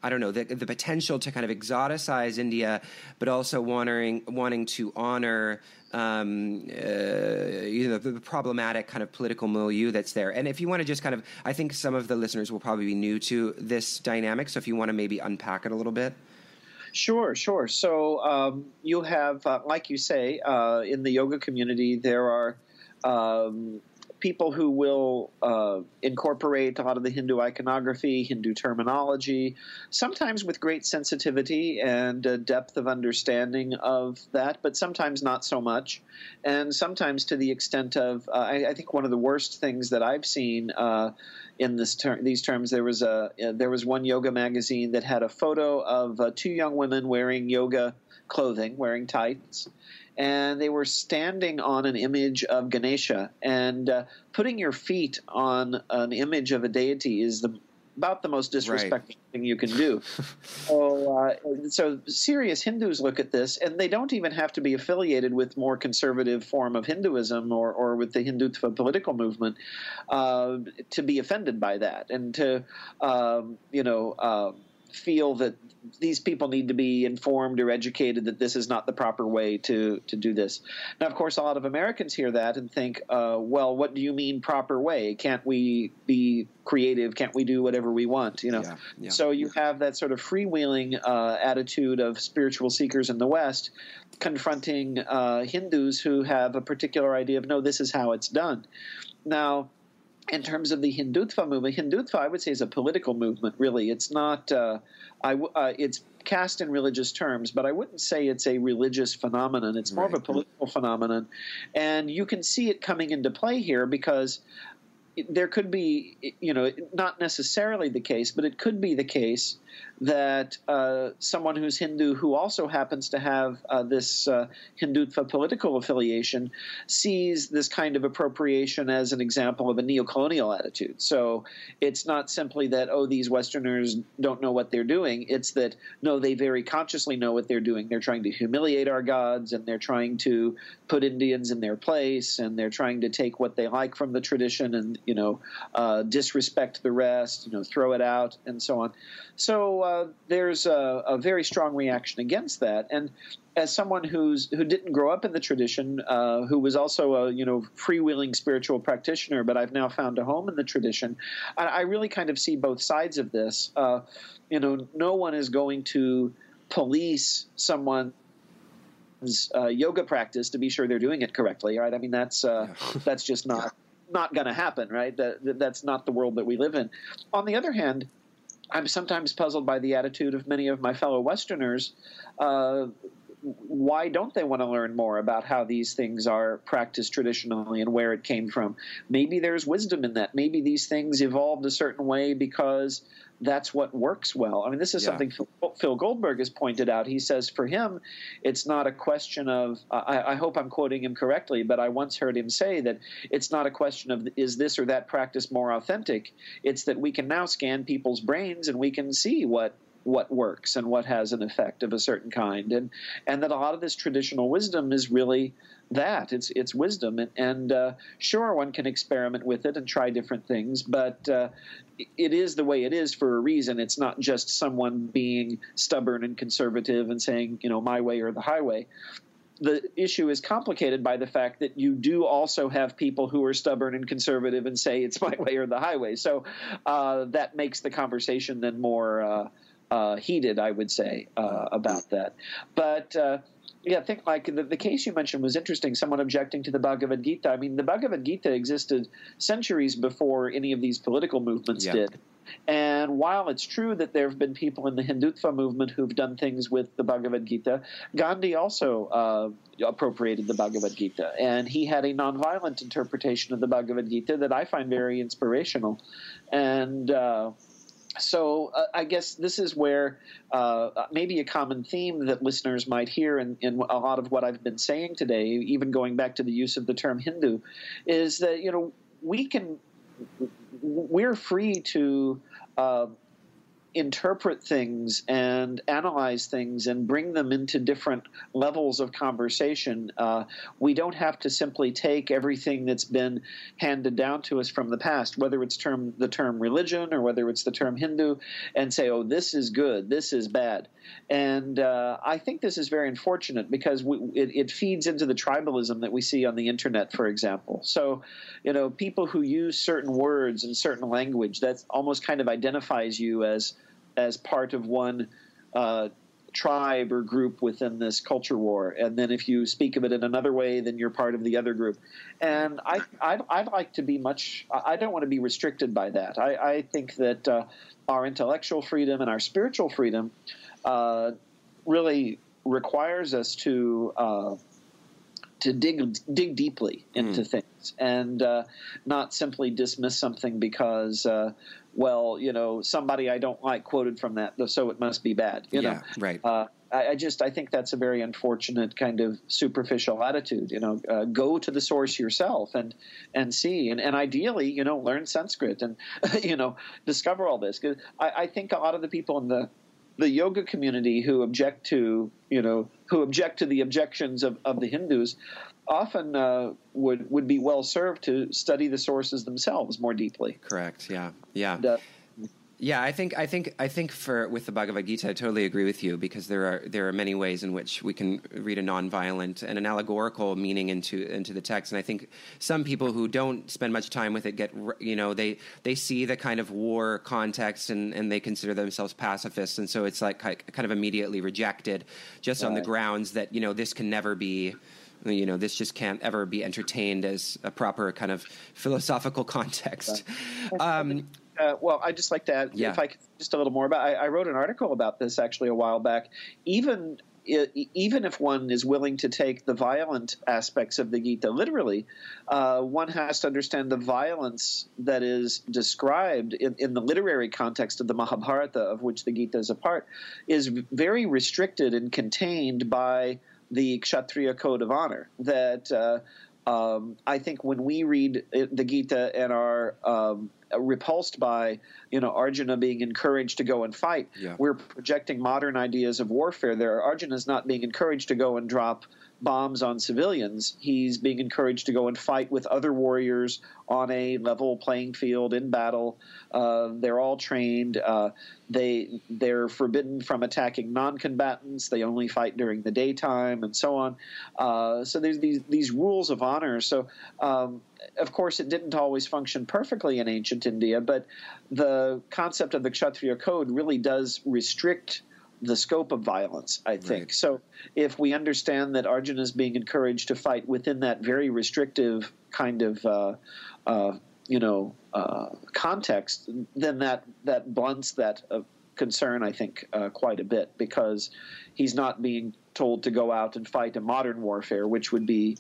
the potential to kind of exoticize India, but also wanting to honor the problematic kind of political milieu that's there. And if you want to just kind of, I think some of the listeners will probably be new to this dynamic, so if you want to maybe unpack it a little bit. Sure. So you have, like you say, in the yoga community, there are people who will incorporate a lot of the Hindu iconography, Hindu terminology, sometimes with great sensitivity and a depth of understanding of that, but sometimes not so much. And sometimes to the extent of, I think one of the worst things that I've seen in this these terms, there was one yoga magazine that had a photo of two young women wearing yoga clothing, wearing tights, and they were standing on an image of Ganesha. And putting your feet on an image of a deity is about the most disrespectful thing you can do. So serious Hindus look at this, and they don't even have to be affiliated with more conservative form of Hinduism or with the Hindutva political movement to be offended by that and to, feel that these people need to be informed or educated that this is not the proper way to do this. Now, of course, a lot of Americans hear that and think, well, what do you mean proper way? Can't we be creative? Can't we do whatever we want? So you have that sort of freewheeling attitude of spiritual seekers in the West confronting Hindus who have a particular idea of, no, this is how it's done. Now, in terms of the Hindutva movement, Hindutva, I would say, is a political movement, really. It's not it's cast in religious terms, but I wouldn't say it's a religious phenomenon. It's more of a political phenomenon. And you can see it coming into play here because there could be, not necessarily the case, but it could be the case that someone who's Hindu who also happens to have this Hindutva political affiliation sees this kind of appropriation as an example of a neocolonial attitude. So it's not simply that, oh, these Westerners don't know what they're doing. It's that, no, they very consciously know what they're doing. They're trying to humiliate our gods, and they're trying to put Indians in their place, and they're trying to take what they like from the tradition and, disrespect the rest, throw it out, and so on. So there's a very strong reaction against that. And as someone who didn't grow up in the tradition, who was also a freewheeling spiritual practitioner, but I've now found a home in the tradition, I really kind of see both sides of this. No one is going to police someone. Yoga practice to be sure they're doing it correctly, right? I mean, that's just not going to happen, right? That's not the world that we live in. On the other hand, I'm sometimes puzzled by the attitude of many of my fellow Westerners. Why don't they want to learn more about how these things are practiced traditionally and where it came from? Maybe there's wisdom in that. Maybe these things evolved a certain way because that's what works well. I mean, this is something Phil Goldberg has pointed out. He says for him, it's not a question of I hope I'm quoting him correctly, but I once heard him say that it's not a question of is this or that practice more authentic. It's that we can now scan people's brains and we can see what works and what has an effect of a certain kind. And that a lot of this traditional wisdom is really that. It's wisdom. And sure, one can experiment with it and try different things, but it is the way it is for a reason. It's not just someone being stubborn and conservative and saying, my way or the highway. The issue is complicated by the fact that you do also have people who are stubborn and conservative and say it's my way or the highway. So that makes the conversation then more heated, I would say, about that. But Yeah, I think, Mike, the case you mentioned was interesting, someone objecting to the Bhagavad Gita. I mean, the Bhagavad Gita existed centuries before any of these political movements did. And while it's true that there have been people in the Hindutva movement who've done things with the Bhagavad Gita, Gandhi also appropriated the Bhagavad Gita. And he had a nonviolent interpretation of the Bhagavad Gita that I find very inspirational. And So I guess this is where maybe a common theme that listeners might hear in a lot of what I've been saying today, even going back to the use of the term Hindu, is that, you know, we're free to interpret things and analyze things and bring them into different levels of conversation. We don't have to simply take everything that's been handed down to us from the past, whether it's the term religion or whether it's the term Hindu, and say, oh, this is good, this is bad. And I think this is very unfortunate because it feeds into the tribalism that we see on the internet, for example. So, you know, people who use certain words and certain language, that almost kind of identifies you as part of one tribe or group within this culture war. And then if you speak of it in another way, then you're part of the other group. And I'd like to be I don't want to be restricted by that. I think that our intellectual freedom and our spiritual freedom really requires us to dig deeply into things and not simply dismiss something because, well, you know, somebody I don't like quoted from that, so it must be bad. You know? Right. I think that's a very unfortunate kind of superficial attitude. You know, go to the source yourself and see, and ideally, you know, learn Sanskrit and you know, discover all this. 'Cause I think a lot of the people in the yoga community who object to the objections of the Hindus often would be well served to study the sources themselves more deeply. Correct. Yeah. And, yeah, I think with the Bhagavad Gita, I totally agree with you because there are many ways in which we can read a nonviolent and an allegorical meaning into the text, and I think some people who don't spend much time with it get, you know, they see the kind of war context and they consider themselves pacifists, and so it's like kind of immediately rejected just on the grounds that, you know, this can never be. You know, this just can't ever be entertained as a proper kind of philosophical context. Well, I'd just like to add, if I could, just a little more about. I wrote an article about this actually a while back. Even if one is willing to take the violent aspects of the Gita literally, one has to understand the violence that is described in the literary context of the Mahabharata, of which the Gita is a part, is very restricted and contained by the Kshatriya code of honor that I think when we read the Gita and are repulsed by, you know, Arjuna being encouraged to go and fight, we're projecting modern ideas of warfare there. Arjuna's not being encouraged to go and drop bombs on civilians. He's being encouraged to go and fight with other warriors on a level playing field in battle. They're all trained. They're forbidden from attacking non-combatants. They only fight during the daytime and so on. So there's these rules of honor. So of course, it didn't always function perfectly in ancient India, but the concept of the Kshatriya code really does restrict the scope of violence, I think. Right. So if we understand that Arjuna is being encouraged to fight within that very restrictive kind of, context, then that blunts that concern, I think, quite a bit, because he's not being told to go out and fight a modern warfare, which would be,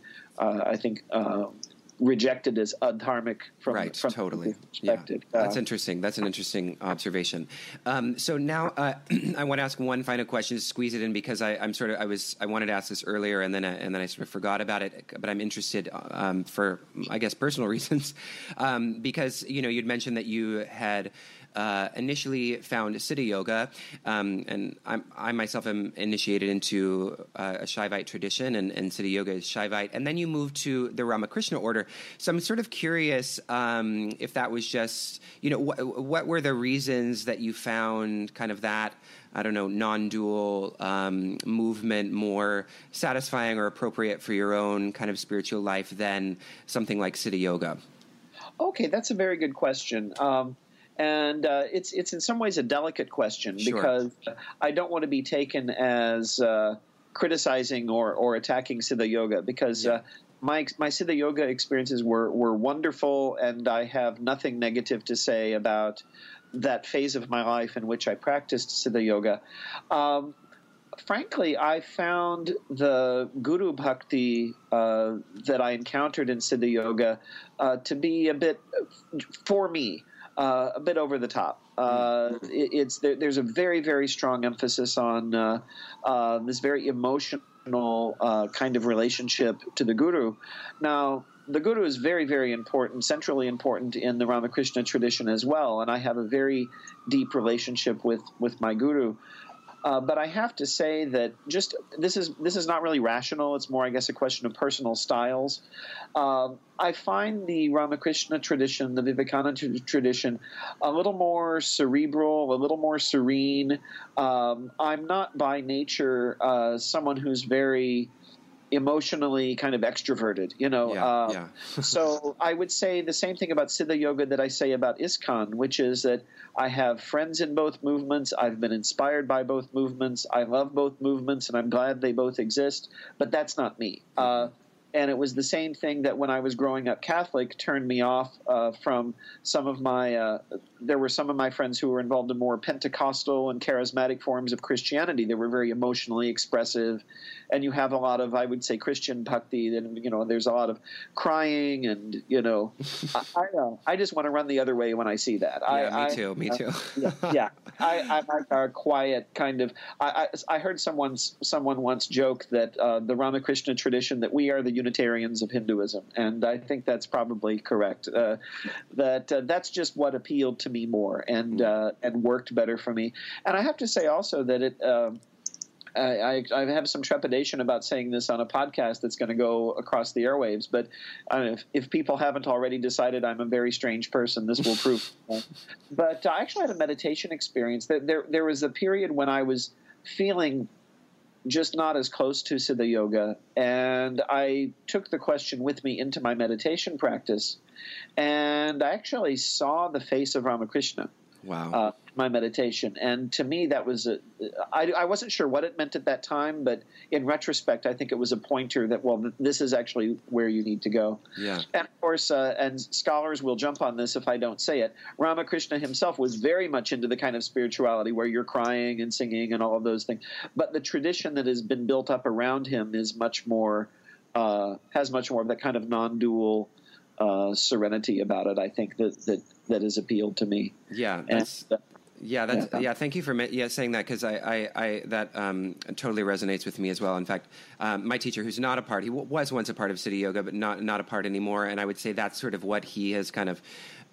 rejected as adharmic from totally perspective. Yeah. That's interesting. That's an interesting observation. So now I want to ask one final question, squeeze it in, because I wanted to ask this earlier and then I sort of forgot about it, but I'm interested for, I guess, personal reasons, because, you know, you'd mentioned that you had initially found Siddha Yoga, and I myself am initiated into a Shaivite tradition, and Siddha Yoga is Shaivite, and then you moved to the Ramakrishna order. So I'm sort of curious if that was just, you know, what were the reasons that you found kind of that, I don't know, non-dual movement more satisfying or appropriate for your own kind of spiritual life than something like Siddha Yoga? Okay, that's a very good question. And it's in some ways a delicate question, because I don't want to be taken as criticizing or attacking Siddha Yoga, because my Siddha Yoga experiences were wonderful, and I have nothing negative to say about that phase of my life in which I practiced Siddha Yoga. Frankly, I found the Guru Bhakti that I encountered in Siddha Yoga to be a bit, for me, a bit over the top. There's a very, very strong emphasis on this very emotional kind of relationship to the Guru. Now, the Guru is very, very important, centrally important in the Ramakrishna tradition as well, and I have a very deep relationship with my Guru. But I have to say that just this is not really rational. It's more, I guess, a question of personal styles. I find the Ramakrishna tradition, the Vivekananda tradition, a little more cerebral, a little more serene. I'm not by nature someone who's very emotionally kind of extroverted, you know. So I would say the same thing about Siddha Yoga that I say about ISKCON, which is that I have friends in both movements. I've been inspired by both movements. I love both movements, and I'm glad they both exist. But that's not me. And it was the same thing that when I was growing up Catholic turned me off from some of my there were some of my friends who were involved in more Pentecostal and charismatic forms of Christianity. They were very emotionally expressive, and you have a lot of, I would say, Christian bhakti. And, you know, there's a lot of crying, and, you know, I know. I just want to run the other way when I see that. Me too. I like our quiet kind of – I heard someone once joke that the Ramakrishna tradition, that we are the Unitarians of Hinduism, and I think that's probably correct. That's just what appealed to me more and worked better for me. And I have to say also that it I have some trepidation about saying this on a podcast that's going to go across the airwaves, but I don't know, if people haven't already decided I'm a very strange person, this will prove. But I actually had a meditation experience. There was a period when I was feeling just not as close to Siddha Yoga, and I took the question with me into my meditation practice, and I actually saw the face of Ramakrishna. Wow. My meditation. And to me, that was I wasn't sure what it meant at that time, but in retrospect, I think it was a pointer that, well, this is actually where you need to go. Yeah. And of course, and scholars will jump on this if I don't say it, Ramakrishna himself was very much into the kind of spirituality where you're crying and singing and all of those things. But the tradition that has been built up around him is much more has much more of that kind of non-dual serenity about it, I think, that has appealed to me. Yeah. Thank you for saying that, because that totally resonates with me as well. In fact, my teacher, who's not a part, he was once a part of Siddha Yoga, but not a part anymore. And I would say that's sort of what he has kind of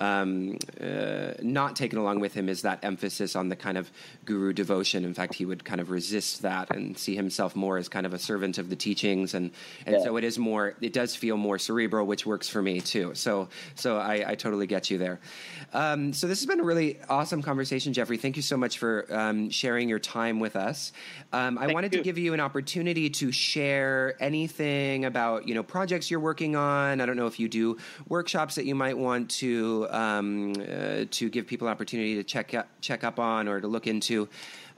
not taken along with him, is that emphasis on the kind of guru devotion. In fact, he would kind of resist that and see himself more as kind of a servant of the teachings. And so it is more, it does feel more cerebral, which works for me too. So I totally get you there. So this has been a really awesome conversation, Jeffrey. Thank you so much for sharing your time with us. I wanted to give you an opportunity to share anything about, you know, projects you're working on. I don't know if you do workshops that you might want to give people an opportunity to check up on or to look into.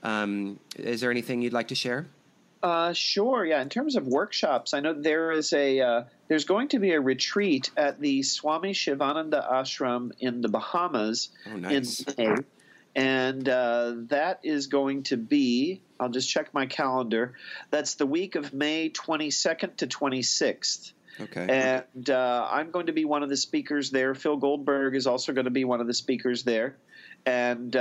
Is there anything you'd like to share? Sure. Yeah. In terms of workshops, I know there is there's going to be a retreat at the Swami Shivananda Ashram in the Bahamas. Oh, nice. In May. And that is going to be, I'll just check my calendar. That's the week of May 22nd to 26th. Okay. And I'm going to be one of the speakers there. Phil Goldberg is also going to be one of the speakers there. And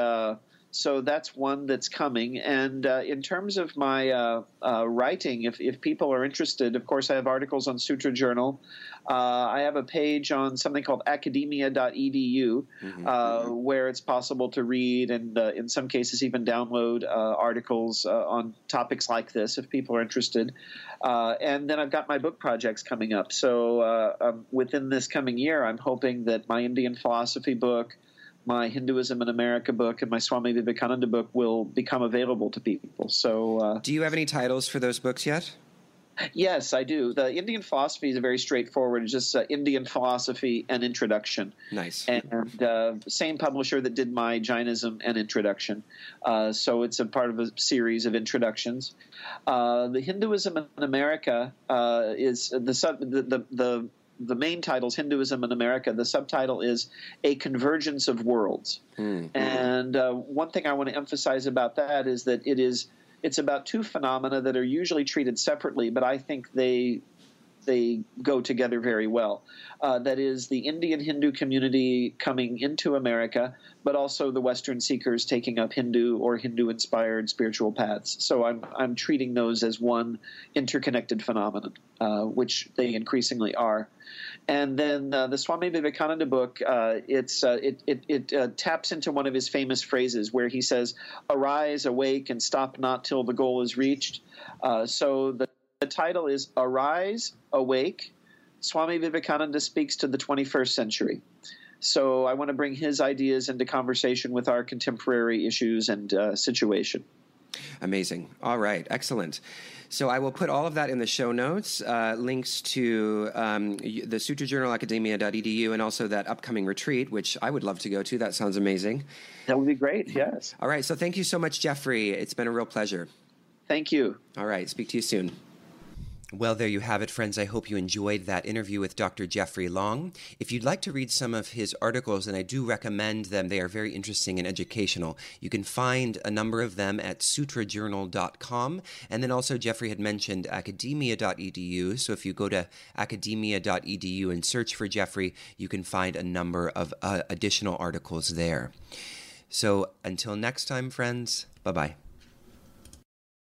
so that's one that's coming. And in terms of my writing, if people are interested, of course, I have articles on Sutra Journal. I have a page on something called academia.edu, where it's possible to read and in some cases even download articles on topics like this if people are interested. And then I've got my book projects coming up. So within this coming year, I'm hoping that my Indian philosophy book, my Hinduism in America book, and my Swami Vivekananda book will become available to people. So, do you have any titles for those books yet? Yes, I do. The Indian philosophy is very straightforward. It's just Indian philosophy and introduction. Nice. And same publisher that did my Jainism and introduction. So it's a part of a series of introductions. The Hinduism in America is the main title is Hinduism in America. The subtitle is A Convergence of Worlds. Mm. And one thing I want to emphasize about that is that it's about two phenomena that are usually treated separately, but I think they go together very well. That is the Indian Hindu community coming into America, but also the Western seekers taking up Hindu or Hindu-inspired spiritual paths. So I'm treating those as one interconnected phenomenon, which they increasingly are. And then the Swami Vivekananda book, it taps into one of his famous phrases where he says, "Arise, awake, and stop not till the goal is reached." So the title is Arise, Awake, Swami Vivekananda Speaks to the 21st Century. So I want to bring his ideas into conversation with our contemporary issues and situation. Amazing. All right. Excellent. So I will put all of that in the show notes, links to the sutrajournalacademia.edu and also that upcoming retreat, which I would love to go to. That sounds amazing. That would be great. Yes. All right. So thank you so much, Jeffrey. It's been a real pleasure. Thank you. All right. Speak to you soon. Well, there you have it, friends. I hope you enjoyed that interview with Dr. Jeffrey Long. If you'd like to read some of his articles, and I do recommend them, they are very interesting and educational. You can find a number of them at sutrajournal.com. And then also Jeffrey had mentioned academia.edu. So if you go to academia.edu and search for Jeffrey, you can find a number of additional articles there. So until next time, friends, bye-bye.